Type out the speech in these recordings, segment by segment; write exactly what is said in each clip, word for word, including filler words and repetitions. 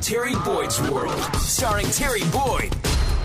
Terry Boyd's World, starring Terry Boyd.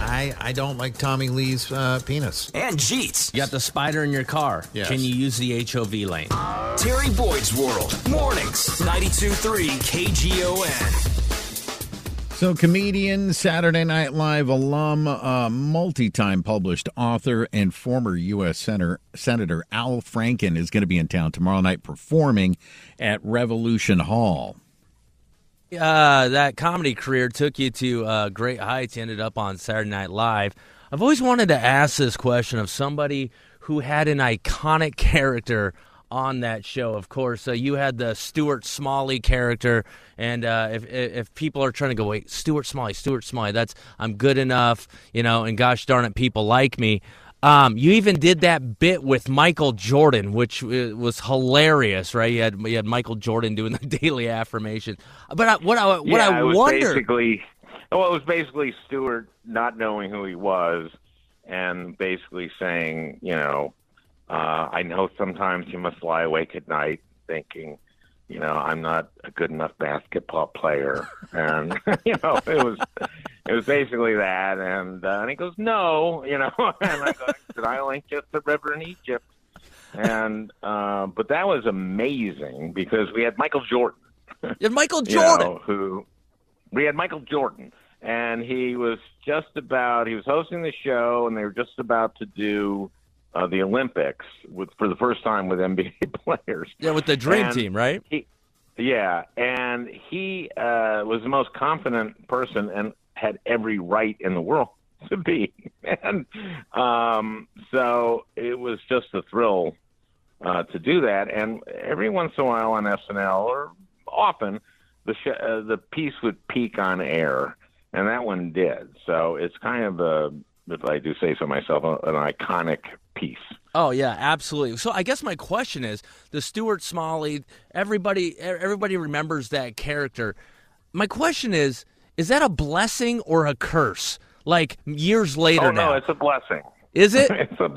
I, I don't like Tommy Lee's uh, penis. And Jeets. You got the spider in your car. Yes. Can you use the H O V lane? Terry Boyd's World, mornings, ninety-two point three K G O N. So comedian, Saturday Night Live alum, uh, multi-time published author, and former U S Senator, Senator Al Franken is going to be in town tomorrow night performing at Revolution Hall. Uh, that comedy career took you to uh, great heights, ended up on Saturday Night Live. I've always wanted to ask this question of somebody who had an iconic character on that show, of course. So you had the Stuart Smalley character, and uh, if if people are trying to go, wait, Stuart Smalley, Stuart Smalley, that's, I'm good enough, you know, and gosh darn it, people like me. Um, you even did that bit with Michael Jordan, which was hilarious, right? You had you had Michael Jordan doing the daily affirmation. But I, what I what yeah, I wonder, basically, well, it was basically Stuart not knowing who he was, and basically saying, you know, uh, I know sometimes you must lie awake at night thinking, you know, I'm not a good enough basketball player, and you know, it was. It was basically that, and, uh, and he goes, no, you know, and I go, did I only kiss the river in Egypt? And uh, but that was amazing because we had Michael Jordan. And Michael Jordan, you know, who we had Michael Jordan, and he was just about he was hosting the show, and they were just about to do uh, the Olympics with for the first time with N B A players. Yeah, with the Dream and Team, right? He, yeah, and he uh, was the most confident person, and had every right in the world to be. And um, so it was just a thrill uh, to do that. And every once in a while on S N L, or often, the sh- uh, the piece would peak on air, and that one did. So it's kind of, a, if I do say so myself, an iconic piece. Oh, yeah, absolutely. So I guess my question is, the Stuart Smalley, everybody, everybody remembers that character. My question is, is that a blessing or a curse? Like years later oh, no, now. No, it's a blessing. Is it? It's a,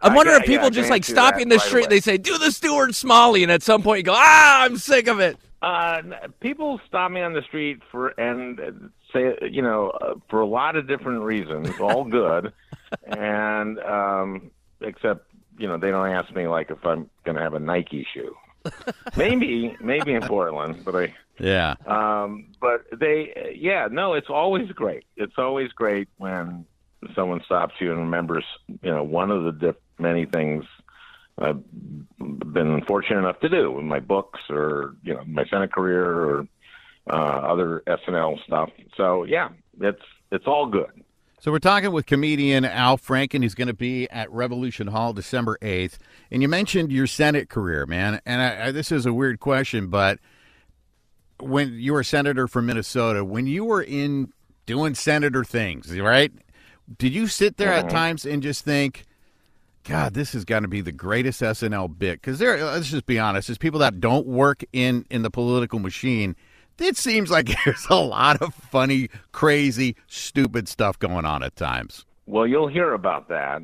I'm wondering I, if people yeah, just like stop in the right street away. And they say, do the Stuart Smalley. And at some point you go, ah, I'm sick of it. Uh, people stop me on the street for and say, you know, uh, for a lot of different reasons, all good. And um, except, you know, they don't ask me like if I'm going to have a Nike shoe. maybe, maybe in Portland, but I, yeah. Um, but they, yeah, no, it's always great. It's always great when someone stops you and remembers, you know, one of the diff- many things I've been fortunate enough to do with my books or, you know, my Senate career or uh, other S N L stuff. So yeah, it's, it's all good. So we're talking with comedian Al Franken. He's going to be at Revolution Hall December eighth. And you mentioned your Senate career, man. And I, I, this is a weird question, but when you were a senator from Minnesota, when you were in doing senator things, right, did you sit there at times and just think, God, this is going to be the greatest S N L bit? Because there, let's just be honest, there's people that don't work in, in the political machine. It seems like there's a lot of funny, crazy, stupid stuff going on at times. Well, you'll hear about that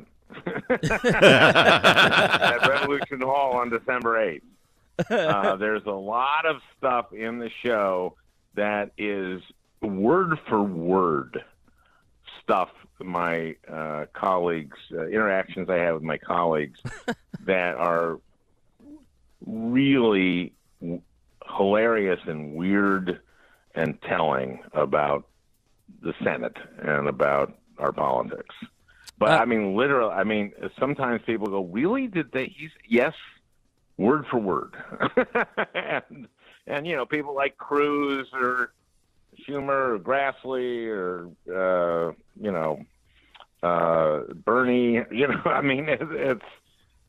at Revolution Hall on December eighth. Uh, there's a lot of stuff in the show that is word-for-word stuff, my uh, colleagues, uh, interactions I have with my colleagues that are really w- hilarious and weird and telling about the Senate and about our politics. But, uh, I mean, literally, I mean, sometimes people go, really? Did they? He's, yes, word for word. and, and, you know, people like Cruz or Schumer or Grassley or, uh, you know, uh, Bernie, you know, I mean, it, it's,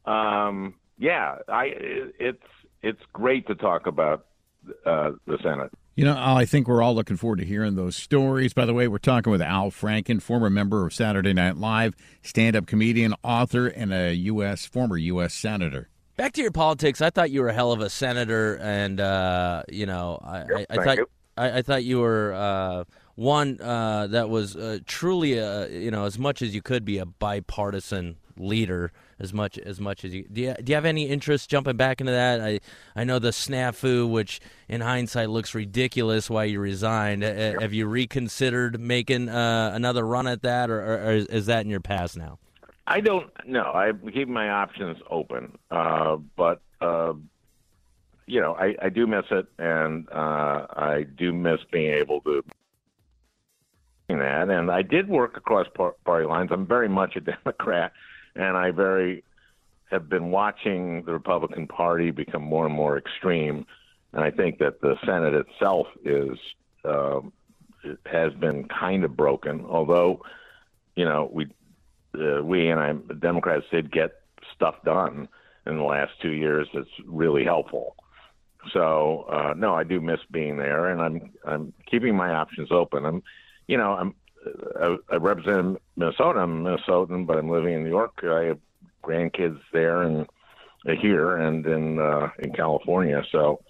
um, yeah, I it, it's, it's great to talk about Uh, the Senate. You know, I think we're all looking forward to hearing those stories. By the way, we're talking with Al Franken, former member of Saturday Night Live, stand-up comedian, author, and a U S former U S senator. Back to your politics. I thought you were a hell of a senator, and uh, you know, I, yep, I, I thought I, I thought you were uh, one uh, that was uh, truly, a, you know, as much as you could be a bipartisan leader. As much as much as you do, you do you have any interest jumping back into that? I I know the snafu, which in hindsight looks ridiculous, why you resigned. Sure. Have you reconsidered making uh, another run at that, or, or is, is that in your past now? I don't know. I keep my options open, uh, but uh, you know, I, I do miss it, and uh, I do miss being able to. That, and I did work across party lines. I'm very much a Democrat. And I very have been watching the Republican Party become more and more extreme, and I think that the Senate itself is uh, it has been kind of broken. Although, you know, we uh, we and I Democrats did get stuff done in the last two years that's really helpful. So uh, no, I do miss being there, and I'm I'm keeping my options open. I'm, you know, I'm. I, I represent Minnesota. I'm a Minnesotan, but I'm living in New York. I have grandkids there and uh, here and in uh, in California. So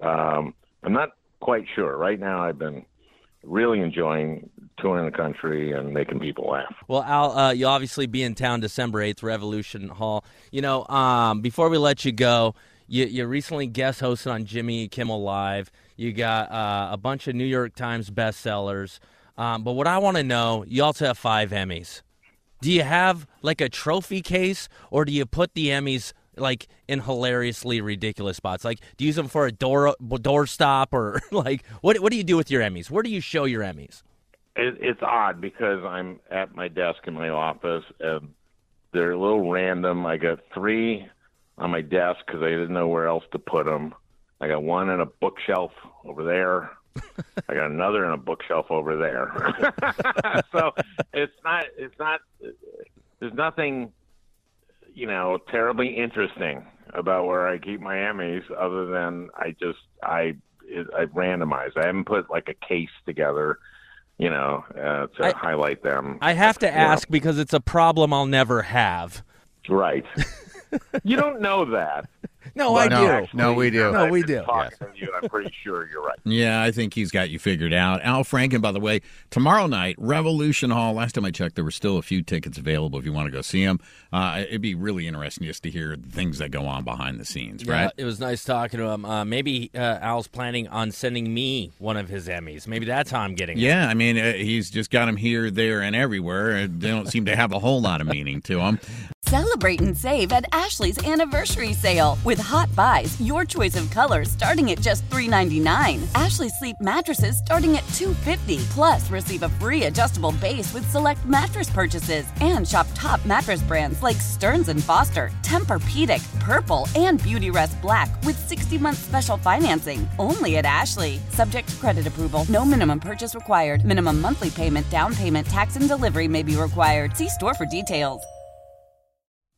um, I'm not quite sure. Right now I've been really enjoying touring the country and making people laugh. Well, Al, uh, you'll obviously be in town December eighth, Revolution Hall. You know, um, before we let you go, you, you recently guest hosted on Jimmy Kimmel Live. You got uh, a bunch of New York Times bestsellers. Um, but what I want to know, you also have five Emmys. Do you have, like, a trophy case, or do you put the Emmys, like, in hilariously ridiculous spots? Like, do you use them for a door doorstop, or, like, what What do you do with your Emmys? Where do you show your Emmys? It, it's odd because I'm at my desk in my office, and they're a little random. I got three on my desk because I didn't know where else to put them. I got one on a bookshelf over there. I got another in a bookshelf over there. So it's not, it's not, there's nothing, you know, terribly interesting about where I keep my Emmys other than I just, I, it, I randomized. I haven't put like a case together, you know, uh, to I, highlight them. I have to ask know. because it's a problem I'll never have. Right. You don't know that. No, but I no, do. Actually, no, we do. No, we do. Yes. To you, I'm pretty sure you're right. Yeah, I think he's got you figured out. Al Franken, by the way, tomorrow night, Revolution Hall. Last time I checked, there were still a few tickets available if you want to go see him. Uh, it'd be really interesting just to hear the things that go on behind the scenes, right? Yeah, it was nice talking to him. Uh, maybe uh, Al's planning on sending me one of his Emmys. Maybe that's how I'm getting yeah, it. Yeah, I mean, uh, he's just got them here, there, and everywhere. They don't seem to have a whole lot of meaning to them. Celebrate and save at Ashley's Anniversary Sale. With Hot Buys, your choice of colors starting at just three ninety-nine. Ashley Sleep mattresses starting at two fifty. Plus, receive a free adjustable base with select mattress purchases. And shop top mattress brands like Stearns and Foster, Tempur-Pedic, Purple, and Beautyrest Black with sixty month special financing only at Ashley. Subject to credit approval. No minimum purchase required. Minimum monthly payment, down payment, tax, and delivery may be required. See store for details.